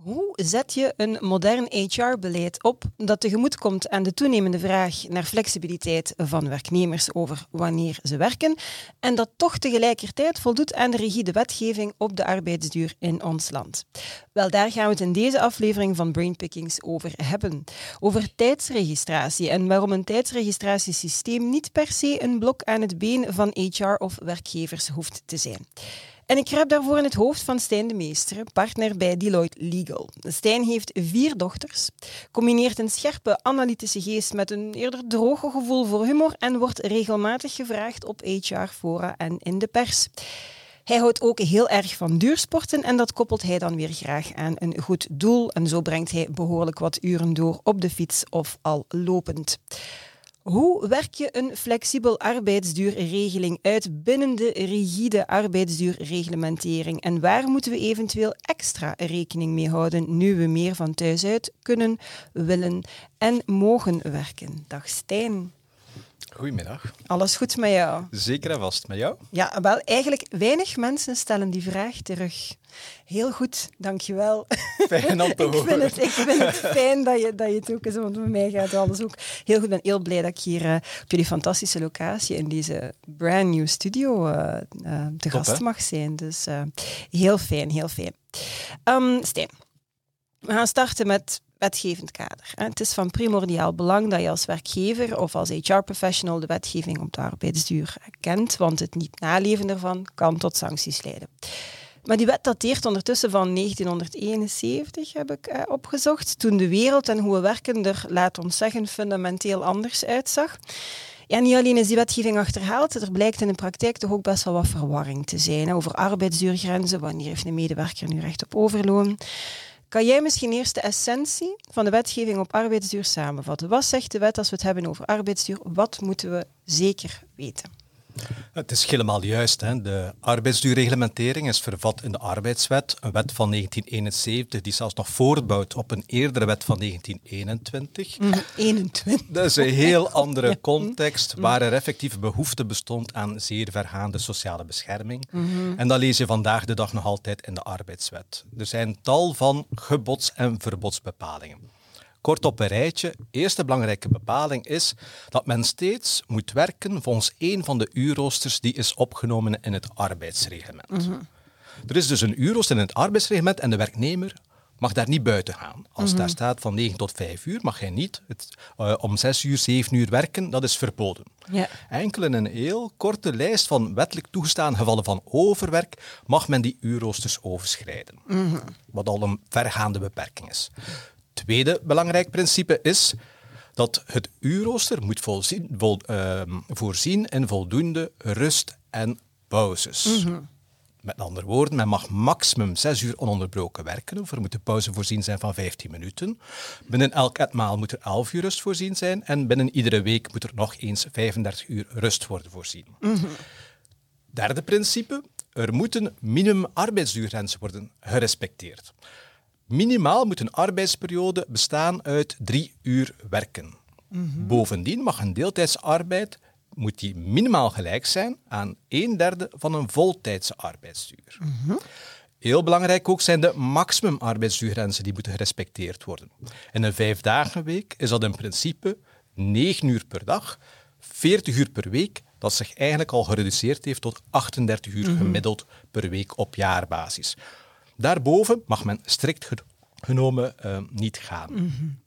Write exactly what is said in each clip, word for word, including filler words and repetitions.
Hoe zet je een modern H R-beleid op dat tegemoetkomt aan de toenemende vraag naar flexibiliteit van werknemers over wanneer ze werken en dat toch tegelijkertijd voldoet aan de rigide wetgeving op de arbeidsduur in ons land? Wel, daar gaan we het in deze aflevering van Brainpickings over hebben. Over tijdsregistratie en waarom een tijdsregistratiesysteem niet per se een blok aan het been van H R of werkgevers hoeft te zijn. En ik kruip daarvoor in het hoofd van Stijn de Meester, partner bij Deloitte Legal. Stijn heeft vier dochters, combineert een scherpe analytische geest met een eerder droge gevoel voor humor en wordt regelmatig gevraagd op H R-fora en in de pers. Hij houdt ook heel erg van duursporten en dat koppelt hij dan weer graag aan een goed doel. En zo brengt hij behoorlijk wat uren door op de fiets of al lopend. Hoe werk je een flexibel arbeidsduurregeling uit binnen de rigide arbeidsduurreglementering? En waar moeten we eventueel extra rekening mee houden nu we meer van thuis uit kunnen, willen en mogen werken? Dag Stijn. Goedemiddag. Alles goed met jou? Zeker en vast met jou. Ja, wel, eigenlijk weinig mensen stellen die vraag terug. Heel goed, dankjewel. Fijn om te horen. ik, vind het, ik vind het fijn dat je, dat je het ook is, want bij mij gaat alles ook heel goed. Ik ben heel blij dat ik hier uh, op jullie fantastische locatie in deze brand new studio uh, uh, te Top, gast hè? mag zijn. Dus uh, heel fijn, heel fijn. Um, Stijn, we gaan starten met wetgevend kader. Het is van primordiaal belang dat je als werkgever of als H R-professional de wetgeving op de arbeidsduur kent, want het niet naleven daarvan kan tot sancties leiden. Maar die wet dateert ondertussen van negentienhonderd eenenzeventig, heb ik eh, opgezocht, toen de wereld en hoe we werken er, laat ons zeggen, fundamenteel anders uitzag. Ja, niet alleen is die wetgeving achterhaald, er blijkt in de praktijk toch ook best wel wat verwarring te zijn, hè, over arbeidsduurgrenzen, wanneer heeft een medewerker nu recht op overloon. Kan jij misschien eerst de essentie van de wetgeving op arbeidsduur samenvatten? Wat zegt de wet als we het hebben over arbeidsduur? Wat moeten we zeker weten? Het is helemaal juist. Hè. De arbeidsduurreglementering is vervat in de Arbeidswet, een wet van negentien eenenzeventig die zelfs nog voortbouwt op een eerdere wet van negentien eenentwintig. eenentwintig. Dat is een heel andere context waar er effectief behoefte bestond aan zeer vergaande sociale bescherming. Mm-hmm. En dat lees je vandaag de dag nog altijd in de Arbeidswet. Er zijn tal van gebods- en verbodsbepalingen. Kort op een rijtje, eerste belangrijke bepaling is dat men steeds moet werken volgens één van de uurroosters die is opgenomen in het arbeidsreglement. Mm-hmm. Er is dus een uurrooster in het arbeidsreglement en de werknemer mag daar niet buiten gaan. Als mm-hmm. daar staat van negen tot vijf uur mag hij niet het, uh, om zes uur, zeven uur werken, dat is verboden. Yeah. Enkel in een heel korte lijst van wettelijk toegestaan gevallen van overwerk mag men die uurroosters overschrijden. Mm-hmm. Wat al een vergaande beperking is. Tweede belangrijk principe is dat het uurrooster moet volzien, vol, uh, voorzien in voldoende rust en pauzes. Mm-hmm. Met andere woorden, men mag maximum zes uur ononderbroken werken. Er moeten pauzen voorzien zijn van vijftien minuten. Binnen elk etmaal moet er elf uur rust voorzien zijn. En binnen iedere week moet er nog eens vijfendertig uur rust worden voorzien. Mm-hmm. Derde principe, er moeten minimum arbeidsduurgrenzen worden gerespecteerd. Minimaal moet een arbeidsperiode bestaan uit drie uur werken. Mm-hmm. Bovendien mag een deeltijdsarbeid moet die minimaal gelijk zijn aan een derde van een voltijdse arbeidsduur. Mm-hmm. Heel belangrijk ook zijn de maximum arbeidsduurgrenzen die moeten gerespecteerd worden. In een vijfdagenweek is dat in principe negen uur per dag, veertig uur per week, dat zich eigenlijk al gereduceerd heeft tot achtendertig uur mm-hmm. gemiddeld per week op jaarbasis. Daarboven mag men strikt genomen uh, niet gaan. Mm-hmm.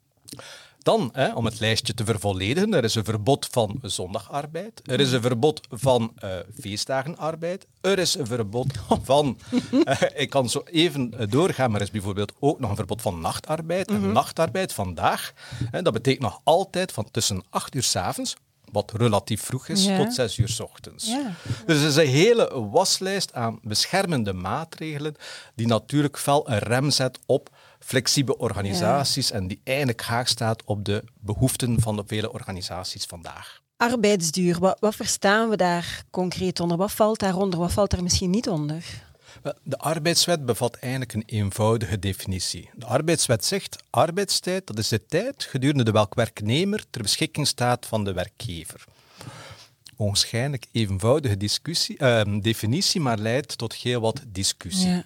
Dan, hè, om het lijstje te vervolledigen, er is een verbod van zondagarbeid, er is een verbod van uh, feestdagenarbeid, er is een verbod van... Uh, ik kan zo even doorgaan, maar er is bijvoorbeeld ook nog een verbod van nachtarbeid. Mm-hmm. En nachtarbeid vandaag, hè, dat betekent nog altijd van tussen acht uur 's avonds, wat relatief vroeg is, ja. tot zes uur 's ochtends. Ja. Dus er is een hele waslijst aan beschermende maatregelen die natuurlijk fel een rem zet op flexibele organisaties ja. en die eigenlijk haaks staat op de behoeften van de vele organisaties vandaag. Arbeidsduur, wat, wat verstaan we daar concreet onder? Wat valt daaronder? Wat valt daar misschien niet onder? De arbeidswet bevat eigenlijk een eenvoudige definitie. De arbeidswet zegt, arbeidstijd, dat is de tijd gedurende de welke werknemer ter beschikking staat van de werkgever. Onwaarschijnlijk eenvoudige discussie, uh, definitie, maar leidt tot heel wat discussie. Ja.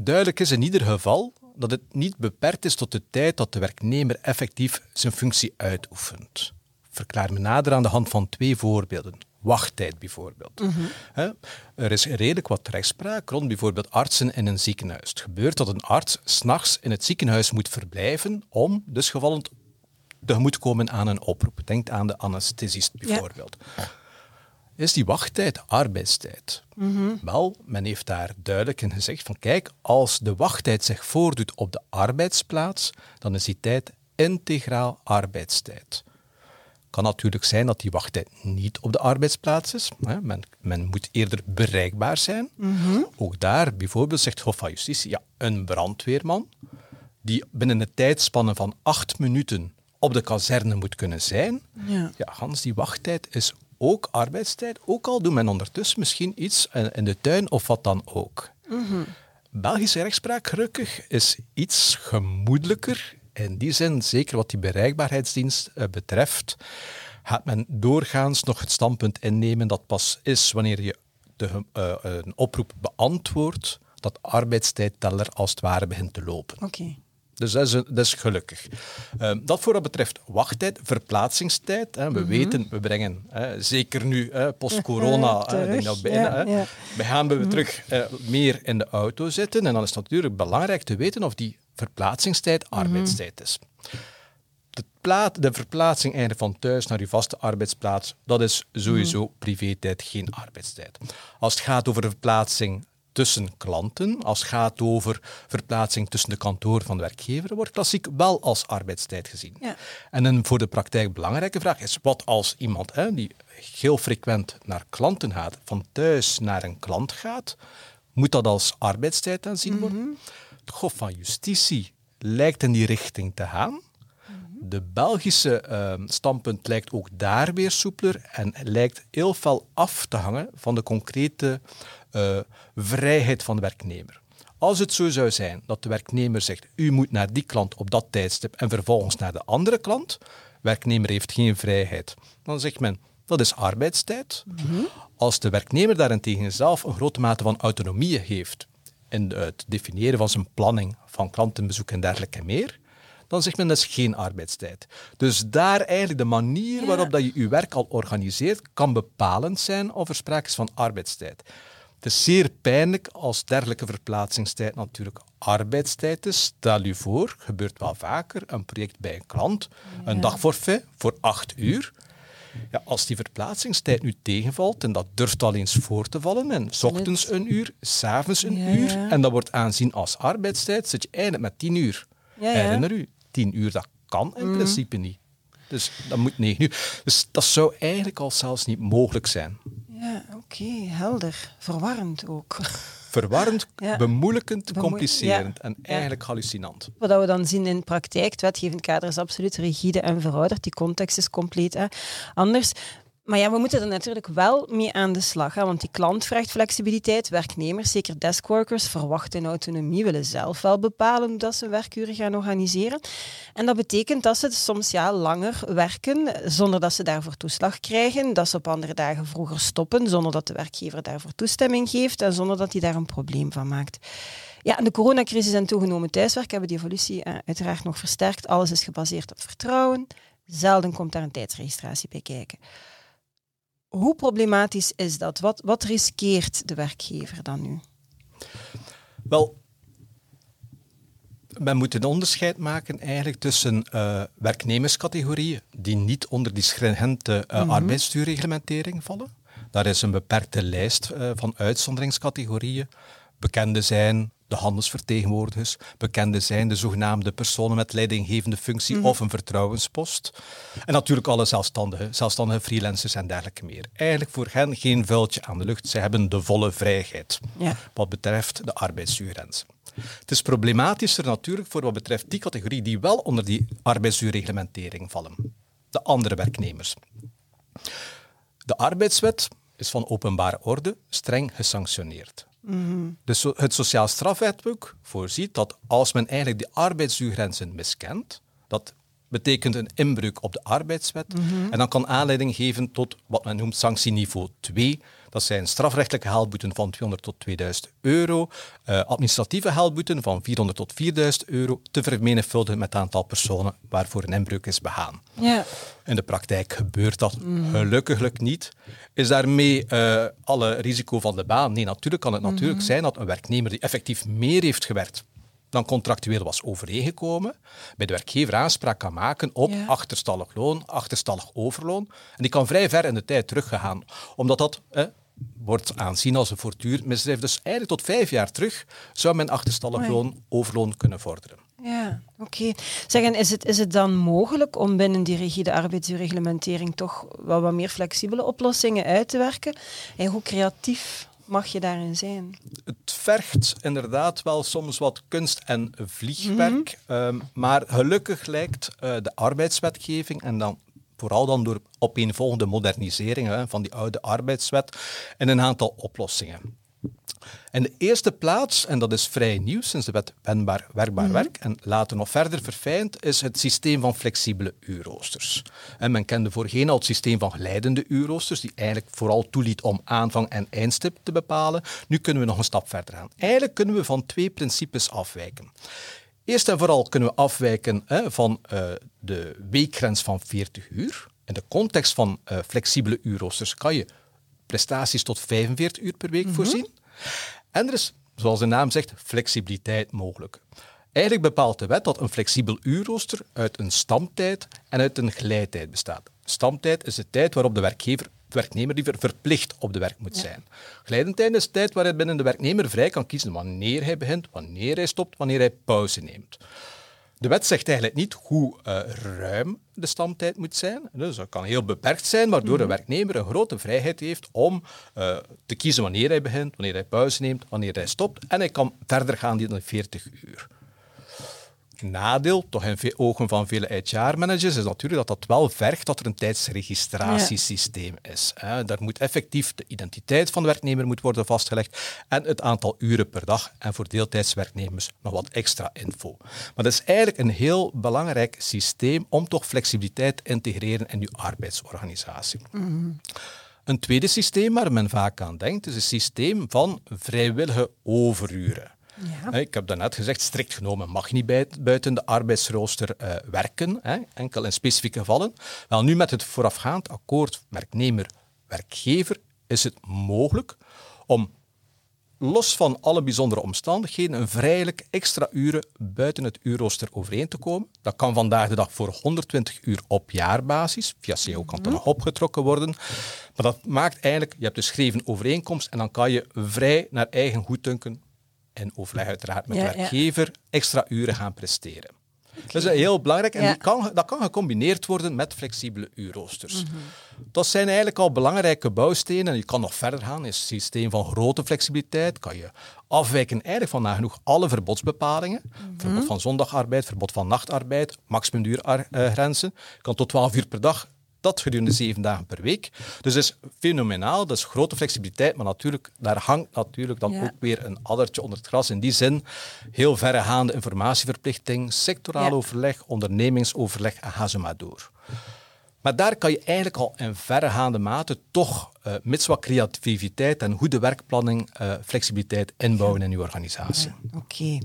Duidelijk is in ieder geval dat het niet beperkt is tot de tijd dat de werknemer effectief zijn functie uitoefent. Verklaar me nader aan de hand van twee voorbeelden. Wachttijd bijvoorbeeld. Mm-hmm. He, er is redelijk wat rechtspraak rond bijvoorbeeld artsen in een ziekenhuis. Het gebeurt dat een arts 's nachts in het ziekenhuis moet verblijven om dus gevallen tegemoet komen aan een oproep. Denk aan de anesthesist bijvoorbeeld. Ja. Is die wachttijd arbeidstijd? Mm-hmm. Wel, men heeft daar duidelijk in gezegd van kijk, als de wachttijd zich voordoet op de arbeidsplaats, dan is die tijd integraal arbeidstijd. Het kan natuurlijk zijn dat die wachttijd niet op de arbeidsplaats is. Men, men moet eerder bereikbaar zijn. Mm-hmm. Ook daar bijvoorbeeld zegt Hof van Justitie, ja, een brandweerman die binnen de tijdspanne van acht minuten op de kazerne moet kunnen zijn. Ja, ja Hans, die wachttijd is ook arbeidstijd, ook al doet men ondertussen misschien iets in de tuin of wat dan ook. Mm-hmm. Belgische rechtspraak, gelukkig, is iets gemoedelijker. In die zin, zeker wat die bereikbaarheidsdienst betreft, gaat men doorgaans nog het standpunt innemen dat pas is wanneer je de, uh, een oproep beantwoordt, dat arbeidstijdteller als het ware begint te lopen. Okay. Dus dat is, dat is gelukkig. Uh, dat voor wat betreft wachttijd, verplaatsingstijd. Hè, we mm-hmm. weten, we brengen, hè, zeker nu, hè, post-corona, terug, hè, nou bijna, ja, hè, ja. we gaan we mm-hmm. terug uh, meer in de auto zitten. En dan is het natuurlijk belangrijk te weten of die verplaatsingstijd arbeidstijd is. De, plaat, de verplaatsing eigenlijk van thuis naar je vaste arbeidsplaats, dat is sowieso mm. privé-tijd, geen arbeidstijd. Als het gaat over de verplaatsing tussen klanten, als het gaat over verplaatsing tussen de kantoren van de werkgever, wordt klassiek wel als arbeidstijd gezien. Ja. En een voor de praktijk belangrijke vraag is, wat als iemand hè, die heel frequent naar klanten gaat, van thuis naar een klant gaat, moet dat als arbeidstijd aanzien worden? Mm-hmm. Het Hof van Justitie lijkt in die richting te gaan. De Belgische uh, standpunt lijkt ook daar weer soepeler en lijkt heel fel af te hangen van de concrete uh, vrijheid van de werknemer. Als het zo zou zijn dat de werknemer zegt, u moet naar die klant op dat tijdstip en vervolgens naar de andere klant, de werknemer heeft geen vrijheid, dan zegt men, dat is arbeidstijd. Mm-hmm. Als de werknemer daarentegen zelf een grote mate van autonomie heeft, in het definiëren van zijn planning van klantenbezoek en dergelijke meer, dan zegt men dat is geen arbeidstijd. Dus daar eigenlijk de manier ja. waarop dat je je werk al organiseert, kan bepalend zijn of er sprake is van arbeidstijd. Het is zeer pijnlijk als dergelijke verplaatsingstijd natuurlijk arbeidstijd is. Stel je voor, gebeurt wel vaker, een project bij een klant, ja. een dagforfait voor acht uur. Ja, als die verplaatsingstijd nu tegenvalt, en dat durft al eens voor te vallen, en 's ochtends een uur, 's avonds een ja, uur, ja. en dat wordt aanzien als arbeidstijd, zit je eigenlijk met tien uur. Ja, ja. Herinner u, tien uur, dat kan in mm. principe niet. Dus dat moet negen uur. Dus dat zou eigenlijk al zelfs niet mogelijk zijn. Ja, oké, okay, helder. Verwarrend ook. Verwarrend, ja. bemoeilijkend, Bemoe- complicerend ja. en eigenlijk ja. hallucinant. Wat we dan zien in de praktijk, het wetgevend kader is absoluut rigide en verouderd. Die context is compleet hè. Anders. Maar ja, we moeten er natuurlijk wel mee aan de slag gaan, want die klant vraagt flexibiliteit. Werknemers, zeker deskworkers, verwachten autonomie, willen zelf wel bepalen dat ze hun werkuren gaan organiseren. En dat betekent dat ze soms ja, langer werken zonder dat ze daarvoor toeslag krijgen, dat ze op andere dagen vroeger stoppen zonder dat de werkgever daarvoor toestemming geeft en zonder dat hij daar een probleem van maakt. Ja, de coronacrisis en toegenomen thuiswerk hebben die evolutie eh, uiteraard nog versterkt. Alles is gebaseerd op vertrouwen. Zelden komt daar een tijdsregistratie bij kijken. Hoe problematisch is dat? Wat, wat riskeert de werkgever dan nu? Wel, men moet een onderscheid maken eigenlijk tussen uh, werknemerscategorieën die niet onder die stringente uh, mm-hmm. arbeidsduurreglementering vallen. Daar is een beperkte lijst uh, van uitzonderingscategorieën. Bekende zijn de handelsvertegenwoordigers, bekende zijn de zogenaamde personen met leidinggevende functie mm-hmm. of een vertrouwenspost. En natuurlijk alle zelfstandigen, zelfstandige freelancers en dergelijke meer. Eigenlijk voor hen geen vuiltje aan de lucht. Ze hebben de volle vrijheid ja. wat betreft de arbeidsduurgrens. Het is problematischer natuurlijk voor wat betreft die categorie die wel onder die arbeidsduurreglementering vallen. De andere werknemers. De arbeidswet is van openbare orde streng gesanctioneerd. Mm-hmm. Dus het Sociaal Strafwetboek voorziet dat als men eigenlijk de arbeidsduurgrenzen miskent, dat betekent een inbreuk op de arbeidswet. Mm-hmm. En dan kan aanleiding geven tot wat men noemt sanctieniveau twee. Dat zijn strafrechtelijke haalboeten van tweehonderd tot tweeduizend euro, uh, administratieve haalboeten van vierhonderd tot vierduizend euro, te vermenigvuldigen met het aantal personen waarvoor een inbreuk is begaan. Yeah. In de praktijk gebeurt dat mm. gelukkig niet. Is daarmee uh, alle risico van de baan? Nee, natuurlijk kan het mm-hmm. natuurlijk zijn dat een werknemer die effectief meer heeft gewerkt dan contractueel was overeengekomen, bij de werkgever aanspraak kan maken op ja. achterstallig loon, achterstallig overloon. En die kan vrij ver in de tijd teruggaan, omdat dat eh, wordt aanzien als een voortdurend misdrijf. Dus eigenlijk tot vijf jaar terug zou men achterstallig Mooi. loon, overloon kunnen vorderen. Ja, oké. Okay. Zeg, en is het, is het dan mogelijk om binnen die rigide arbeidsreglementering toch wel wat meer flexibele oplossingen uit te werken? En hoe creatief mag je daarin zijn? Het vergt inderdaad wel soms wat kunst- en vliegwerk. Mm-hmm. Um, maar gelukkig lijkt uh, de arbeidswetgeving, en dan vooral dan door opeenvolgende moderniseringen van die oude arbeidswet, en een aantal oplossingen. In de eerste plaats, en dat is vrij nieuw sinds de wet Wendbaar Werkbaar mm-hmm. Werk, en later nog verder verfijnd, is het systeem van flexibele uurroosters. En men kende voorheen al het systeem van geleidende uurroosters, die eigenlijk vooral toeliet om aanvang en eindstip te bepalen. Nu kunnen we nog een stap verder gaan. Eigenlijk kunnen we van twee principes afwijken. Eerst en vooral kunnen we afwijken hè, van uh, de weekgrens van veertig uur. In de context van uh, flexibele uurroosters kan je prestaties tot vijfenveertig uur per week mm-hmm. voorzien. En er is, zoals de naam zegt, flexibiliteit mogelijk. Eigenlijk bepaalt de wet dat een flexibel uurrooster uit een stamtijd en uit een glijtijd bestaat. Stamtijd is de tijd waarop de werkgever, de werknemer die verplicht op de werk moet zijn. Ja. Glijdentijd is de tijd waarin de werknemer vrij kan kiezen wanneer hij begint, wanneer hij stopt, wanneer hij pauze neemt. De wet zegt eigenlijk niet hoe uh, ruim de stamtijd moet zijn. Dus dat kan heel beperkt zijn, waardoor de werknemer een grote vrijheid heeft om uh, te kiezen wanneer hij begint, wanneer hij pauze neemt, wanneer hij stopt. En hij kan verder gaan dan veertig uur. Nadeel, toch in ve- ogen van vele H R-managers, is natuurlijk dat dat wel vergt dat er een tijdsregistratiesysteem ja. is. Hè. Daar moet effectief de identiteit van de werknemer moet worden vastgelegd en het aantal uren per dag en voor deeltijdswerknemers nog wat extra info. Maar dat is eigenlijk een heel belangrijk systeem om toch flexibiliteit te integreren in je arbeidsorganisatie. Mm-hmm. Een tweede systeem waar men vaak aan denkt is het systeem van vrijwillige overuren. Ja. Ik heb daarnet gezegd, strikt genomen mag je niet buiten de arbeidsrooster uh, werken, hè, enkel in specifieke gevallen. Wel, nu met het voorafgaand akkoord werknemer-werkgever is het mogelijk om los van alle bijzondere omstandigheden een vrijelijk extra uren buiten het uurrooster overeen te komen. Dat kan vandaag de dag voor honderdtwintig uur op jaarbasis. Via C A O kan dat nog opgetrokken worden. Maar dat maakt eigenlijk, je hebt een geschreven overeenkomst en dan kan je vrij naar eigen goeddunken en overleg uiteraard met ja, de werkgever, ja. extra uren gaan presteren. Okay. Dat is heel belangrijk en ja. die kan, dat kan gecombineerd worden met flexibele uurroosters. Mm-hmm. Dat zijn eigenlijk al belangrijke bouwstenen. En je kan nog verder gaan. In het systeem van grote flexibiliteit kan je afwijken eigenlijk van nagenoeg alle verbodsbepalingen. Mm-hmm. Verbod van zondagarbeid, verbod van nachtarbeid, maximumduurgrenzen. Je kan tot twaalf uur per dag, dat gedurende zeven dagen per week. Dus dat is fenomenaal, dat is grote flexibiliteit, maar natuurlijk, daar hangt natuurlijk dan ja. ook weer een addertje onder het gras. In die zin, heel verregaande informatieverplichting, sectoraal ja. overleg, ondernemingsoverleg en ga zo maar door. Maar daar kan je eigenlijk al in verregaande mate toch, uh, mits wat creativiteit en goede werkplanning, uh, flexibiliteit inbouwen in je organisatie. Ja, Oké.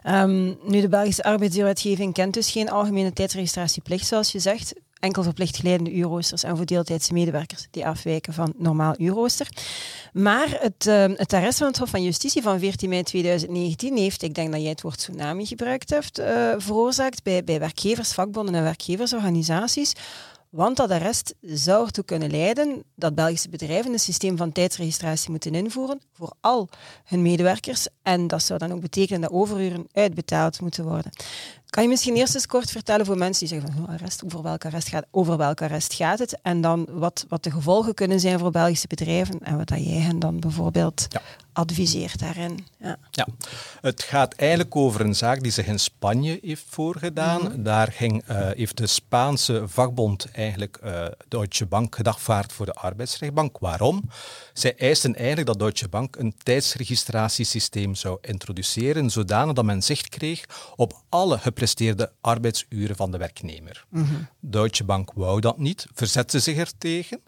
Okay. Um, nu, de Belgische arbeidsduurwetgeving kent dus geen algemene tijdsregistratieplicht, zoals je zegt. Enkel verplicht geleidende uurroosters en voor deeltijdse medewerkers die afwijken van normaal uurrooster. Maar het, uh, het arrest van het Hof van Justitie van veertien mei tweeduizend negentien heeft, ik denk dat jij het woord tsunami gebruikt hebt, uh, veroorzaakt bij, bij werkgevers, vakbonden en werkgeversorganisaties. Want dat arrest zou ertoe kunnen leiden dat Belgische bedrijven een systeem van tijdsregistratie moeten invoeren voor al hun medewerkers. En dat zou dan ook betekenen dat overuren uitbetaald moeten worden. Kan je misschien eerst eens kort vertellen voor mensen die zeggen van oh, arrest, over welk arrest gaat, over welk arrest gaat het? En dan wat, wat de gevolgen kunnen zijn voor Belgische bedrijven en wat dat jij hen dan bijvoorbeeld ja. adviseert daarin. Ja. Ja. Het gaat eigenlijk over een zaak die zich in Spanje heeft voorgedaan. Mm-hmm. Daar ging, uh, heeft de Spaanse vakbond eigenlijk uh, Deutsche Bank gedagvaard voor de arbeidsrechtbank. Waarom? Zij eisten eigenlijk dat Deutsche Bank een tijdsregistratiesysteem zou introduceren, zodanig dat men zicht kreeg op alle gepresteerde arbeidsuren van de werknemer. Mm-hmm. Deutsche Bank wou dat niet, verzette zich ertegen.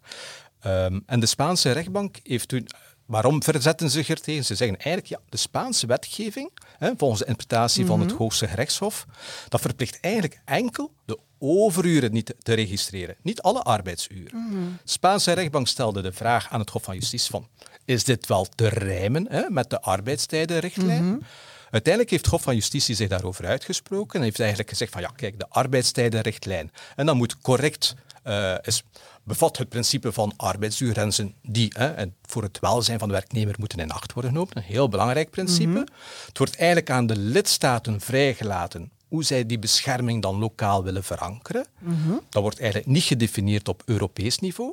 Um, en de Spaanse rechtbank heeft toen... Waarom verzetten ze zich er tegen? Ze zeggen eigenlijk, ja, de Spaanse wetgeving, hè, volgens de interpretatie mm-hmm. van het Hoogste Gerechtshof, dat verplicht eigenlijk enkel de overuren niet te registreren. Niet alle arbeidsuren. Mm-hmm. De Spaanse rechtbank stelde de vraag aan het Hof van Justitie van, is dit wel te rijmen hè, met de arbeidstijdenrichtlijn? Mm-hmm. Uiteindelijk heeft het Hof van Justitie zich daarover uitgesproken en heeft eigenlijk gezegd van, ja, kijk, de arbeidstijdenrichtlijn. En dat moet correct... Uh, is, bevat het principe van arbeidsuurgrenzen die hè, voor het welzijn van de werknemer moeten in acht worden genomen. Een heel belangrijk principe. Mm-hmm. Het wordt eigenlijk aan de lidstaten vrijgelaten hoe zij die bescherming dan lokaal willen verankeren. Mm-hmm. Dat wordt eigenlijk niet gedefinieerd op Europees niveau.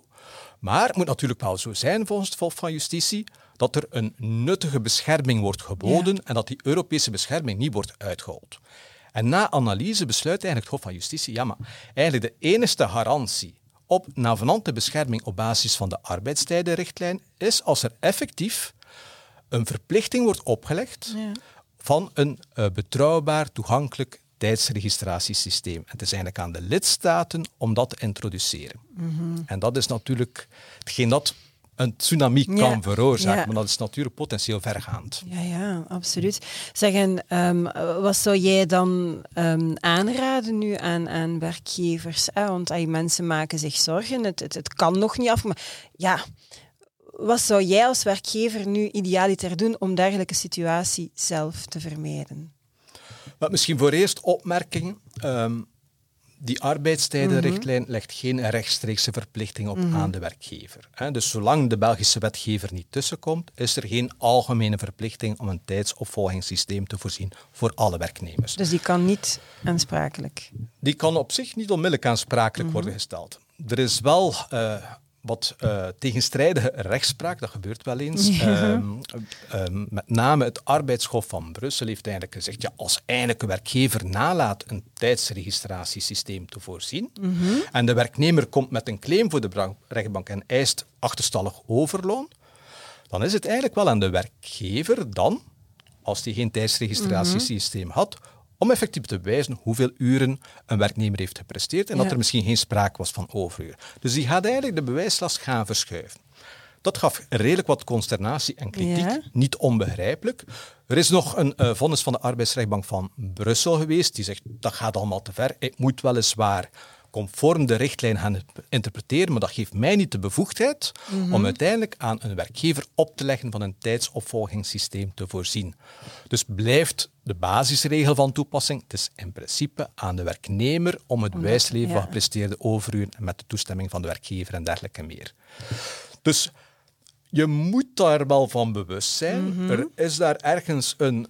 Maar het moet natuurlijk wel zo zijn, volgens het Hof van Justitie, dat er een nuttige bescherming wordt geboden ja. en dat die Europese bescherming niet wordt uitgehold. En na analyse besluit eigenlijk het Hof van Justitie, ja maar eigenlijk de enige garantie op navenante bescherming op basis van de arbeidstijdenrichtlijn is als er effectief een verplichting wordt opgelegd ja. van een uh, betrouwbaar, toegankelijk tijdsregistratiesysteem. En het is eigenlijk aan de lidstaten om dat te introduceren. Mm-hmm. En dat is natuurlijk hetgeen dat een tsunami ja. kan veroorzaken, ja. maar dat is natuurlijk potentieel vergaand. Ja, ja, absoluut. Zeg, en, um, wat zou jij dan um, aanraden nu aan, aan werkgevers? Eh? Want ay, mensen maken zich zorgen, het, het, het kan nog niet af, maar ja, wat zou jij als werkgever nu idealiter doen om dergelijke situatie zelf te vermijden? Maar misschien voor eerst opmerking... Um, Die arbeidstijdenrichtlijn mm-hmm. legt geen rechtstreekse verplichting op mm-hmm. aan de werkgever. Dus zolang de Belgische wetgever niet tussenkomt, is er geen algemene verplichting om een tijdsopvolgingssysteem te voorzien voor alle werknemers. Dus die kan niet aansprakelijk? Die kan op zich niet onmiddellijk aansprakelijk mm-hmm. worden gesteld. Er is wel... Uh, Wat uh, tegenstrijdige rechtspraak, dat gebeurt wel eens. Ja. Um, um, met name het Arbeidshof van Brussel heeft eigenlijk gezegd... Ja, als eigenlijk een werkgever nalaat een tijdsregistratiesysteem te voorzien... Mm-hmm. en de werknemer komt met een claim voor de rechtbank en eist achterstallig overloon... dan is het eigenlijk wel aan de werkgever dan, als die geen tijdsregistratiesysteem mm-hmm. had... om effectief te bewijzen hoeveel uren een werknemer heeft gepresteerd en ja. dat er misschien geen sprake was van overuren. Dus die gaat eigenlijk de bewijslast gaan verschuiven. Dat gaf redelijk wat consternatie en kritiek, ja. niet onbegrijpelijk. Er is nog een uh, vonnis van de arbeidsrechtbank van Brussel geweest, die zegt dat gaat allemaal te ver, ik moet weliswaar conform de richtlijn gaan interpreteren, maar dat geeft mij niet de bevoegdheid mm-hmm. om uiteindelijk aan een werkgever op te leggen van een tijdsopvolgingssysteem te voorzien. Dus blijft de basisregel van toepassing. Het is in principe aan de werknemer om het bewijs te leveren van gepresteerde overuren met de toestemming van de werkgever en dergelijke meer. Dus je moet daar wel van bewust zijn. Mm-hmm. Er is daar ergens een...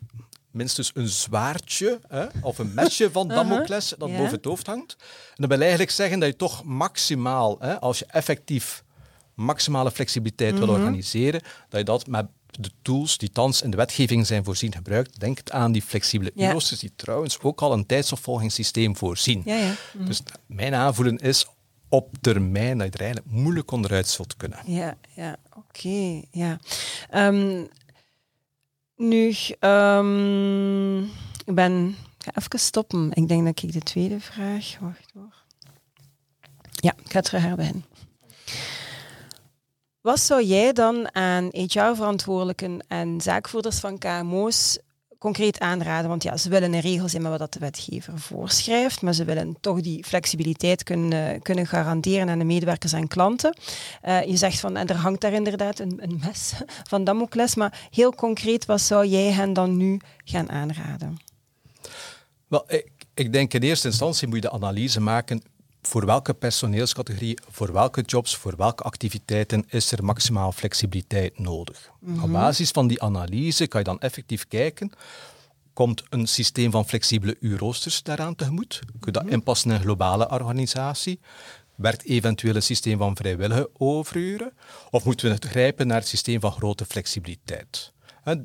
minstens een zwaardje hè, of een mesje van Damocles dat uh-huh. yeah. boven het hoofd hangt. En dat wil eigenlijk zeggen dat je toch maximaal, hè, als je effectief maximale flexibiliteit mm-hmm. wil organiseren, dat je dat met de tools die thans in de wetgeving zijn voorzien gebruikt. Denk aan die flexibele yeah. uro's, die trouwens ook al een tijdsopvolgingssysteem voorzien. Yeah, yeah. Mm-hmm. Dus mijn aanvoelen is op termijn dat je er eigenlijk moeilijk onderuit zult kunnen. Ja, ja, oké. Ja. Um, Nu, um, ik ben... Ik ga even stoppen. Ik denk dat ik de tweede vraag... Wacht hoor. Ja, ik ga terug herbeginnen. Wat zou jij dan aan H R-verantwoordelijken en zaakvoerders van K M O's concreet aanraden? Want ja, ze willen in regels in wat de wetgever voorschrijft, maar ze willen toch die flexibiliteit kunnen, kunnen garanderen aan de medewerkers en klanten. Uh, je zegt van, en er hangt daar inderdaad een, een mes van Damocles, maar heel concreet, wat zou jij hen dan nu gaan aanraden? Wel, ik, ik denk in eerste instantie moet je de analyse maken voor welke personeelscategorie, voor welke jobs, voor welke activiteiten is er maximaal flexibiliteit nodig. Mm-hmm. Op basis van die analyse kan je dan effectief kijken, komt een systeem van flexibele uurroosters daaraan tegemoet? Kun je dat inpassen in een globale organisatie? Werkt eventueel een systeem van vrijwillige overuren? Of moeten we het grijpen naar het systeem van grote flexibiliteit?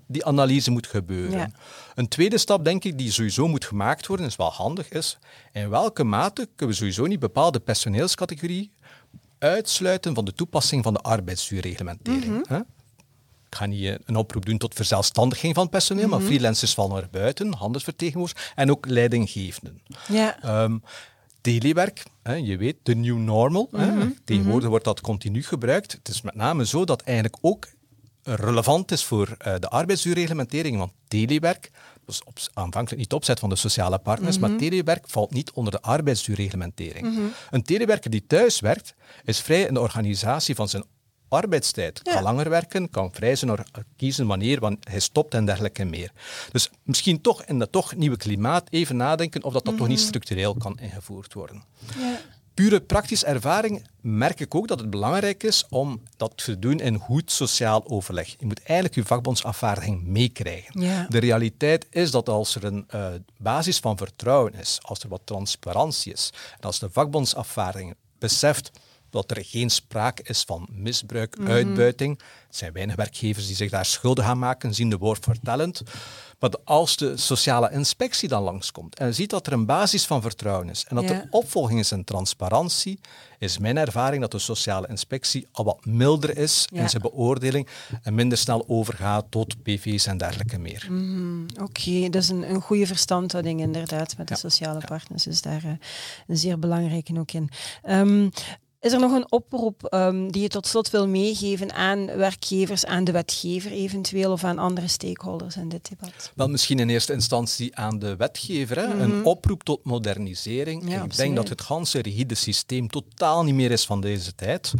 Die analyse moet gebeuren. Ja. Een tweede stap, denk ik, die sowieso moet gemaakt worden, is wel handig, is in welke mate kunnen we sowieso niet bepaalde personeelscategorieën uitsluiten van de toepassing van de arbeidsduurreglementering. Mm-hmm. Ik ga niet een oproep doen tot verzelfstandiging van personeel, mm-hmm. maar freelancers vallen er buiten, handelsvertegenwoordigers en ook leidinggevenden. Ja. Um, telewerk, hè, je weet, de new normal. Mm-hmm. Hè, tegenwoordig mm-hmm. wordt dat continu gebruikt. Het is met name zo dat eigenlijk ook relevant is voor uh, de arbeidsduurreglementering, want telewerk, dus op, aanvankelijk niet de opzet van de sociale partners, mm-hmm. maar telewerk valt niet onder de arbeidsduurreglementering. Mm-hmm. Een telewerker die thuis werkt, is vrij in de organisatie van zijn arbeidstijd. Ja. Kan langer werken, kan vrij zijn, kiezen wanneer hij stopt en dergelijke meer. Dus misschien toch in dat toch nieuwe klimaat even nadenken of dat, dat mm-hmm. toch niet structureel kan ingevoerd worden. Ja. Pure praktische ervaring merk ik ook dat het belangrijk is om dat te doen in goed sociaal overleg. Je moet eigenlijk je vakbondsafvaardiging meekrijgen. Ja. De realiteit is dat als er een uh, basis van vertrouwen is, als er wat transparantie is, en als de vakbondsafvaardiging beseft dat er geen sprake is van misbruik, mm-hmm. uitbuiting. Er zijn weinig werkgevers die zich daar schuldig aan maken, zien de woord voor talent. Maar als de sociale inspectie dan langskomt en ziet dat er een basis van vertrouwen is en dat ja. er opvolging is en transparantie, is mijn ervaring dat de sociale inspectie al wat milder is ja. in zijn beoordeling en minder snel overgaat tot P V's en dergelijke meer. Mm, Oké, okay. Dat is een, een goede verstandhouding inderdaad met de ja. sociale partners. Dus daar uh, een zeer belangrijke ook in. Um, Is er nog een oproep um, die je tot slot wil meegeven aan werkgevers, aan de wetgever eventueel of aan andere stakeholders in dit debat? Wel, misschien in eerste instantie aan de wetgever. Hè? Mm-hmm. Een oproep tot modernisering. Ja, ik absoluut. denk dat het ganse rigide systeem totaal niet meer is van deze tijd.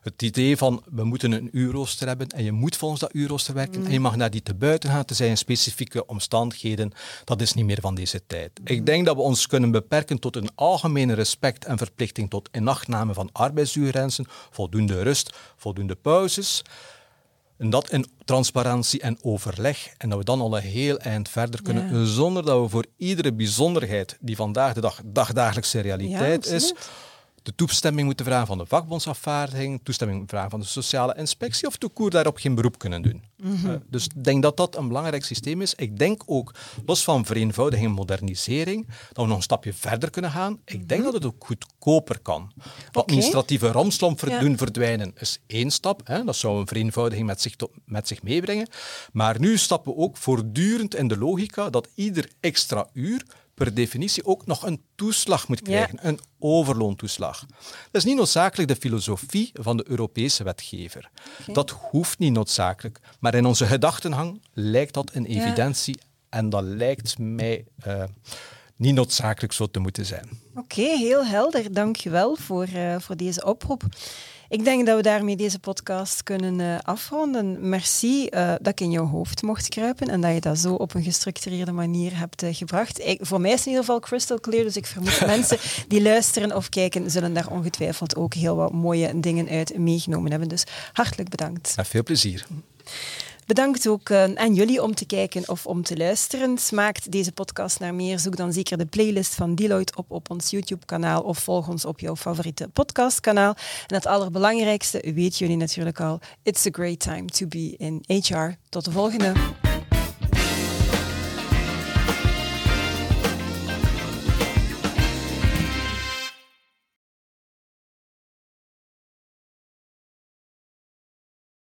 Het idee van, we moeten een uurrooster hebben en je moet volgens dat uurrooster werken mm-hmm. en je mag naar die te buiten gaan, tenzij in specifieke omstandigheden, dat is niet meer van deze tijd. Mm-hmm. Ik denk dat we ons kunnen beperken tot een algemene respect en verplichting tot inachtname van arbeidsduurgrenzen, voldoende rust, voldoende pauzes. En dat in transparantie en overleg. En dat we dan al een heel eind verder kunnen, ja. zonder dat we voor iedere bijzonderheid die vandaag de dag dagdagelijkse realiteit ja, is... de toestemming moeten vragen van de vakbondsafvaardiging, toestemming vragen van de sociale inspectie of de koer daarop geen beroep kunnen doen. Mm-hmm. Uh, dus ik denk dat dat een belangrijk systeem is. Ik denk ook, los van vereenvoudiging en modernisering, dat we nog een stapje verder kunnen gaan. Ik denk mm-hmm. dat het ook goedkoper kan. Okay. Administratieve romslomp ja. doen verdwijnen is één stap. Hè. Dat zou een vereenvoudiging met zich, to- met zich meebrengen. Maar nu stappen we ook voortdurend in de logica dat ieder extra uur per definitie ook nog een toeslag moet krijgen, ja. een overloontoeslag. Dat is niet noodzakelijk de filosofie van de Europese wetgever. Okay. Dat hoeft niet noodzakelijk. Maar in onze gedachtengang lijkt dat een ja. evidentie en dat lijkt mij uh, niet noodzakelijk zo te moeten zijn. Oké, okay, heel helder. Dank je wel voor, uh, voor deze oproep. Ik denk dat we daarmee deze podcast kunnen uh, afronden. Merci uh, dat ik in jouw hoofd mocht kruipen en dat je dat zo op een gestructureerde manier hebt uh, gebracht. Ik, voor mij is het in ieder geval crystal clear, dus ik vermoed mensen die luisteren of kijken, zullen daar ongetwijfeld ook heel wat mooie dingen uit meegenomen hebben. Dus hartelijk bedankt. Met veel plezier. Bedankt ook aan jullie om te kijken of om te luisteren. Smaakt deze podcast naar meer? Zoek dan zeker de playlist van Deloitte op op ons YouTube-kanaal of volg ons op jouw favoriete podcastkanaal. En het allerbelangrijkste weten jullie natuurlijk al. It's a great time to be in H R. Tot de volgende.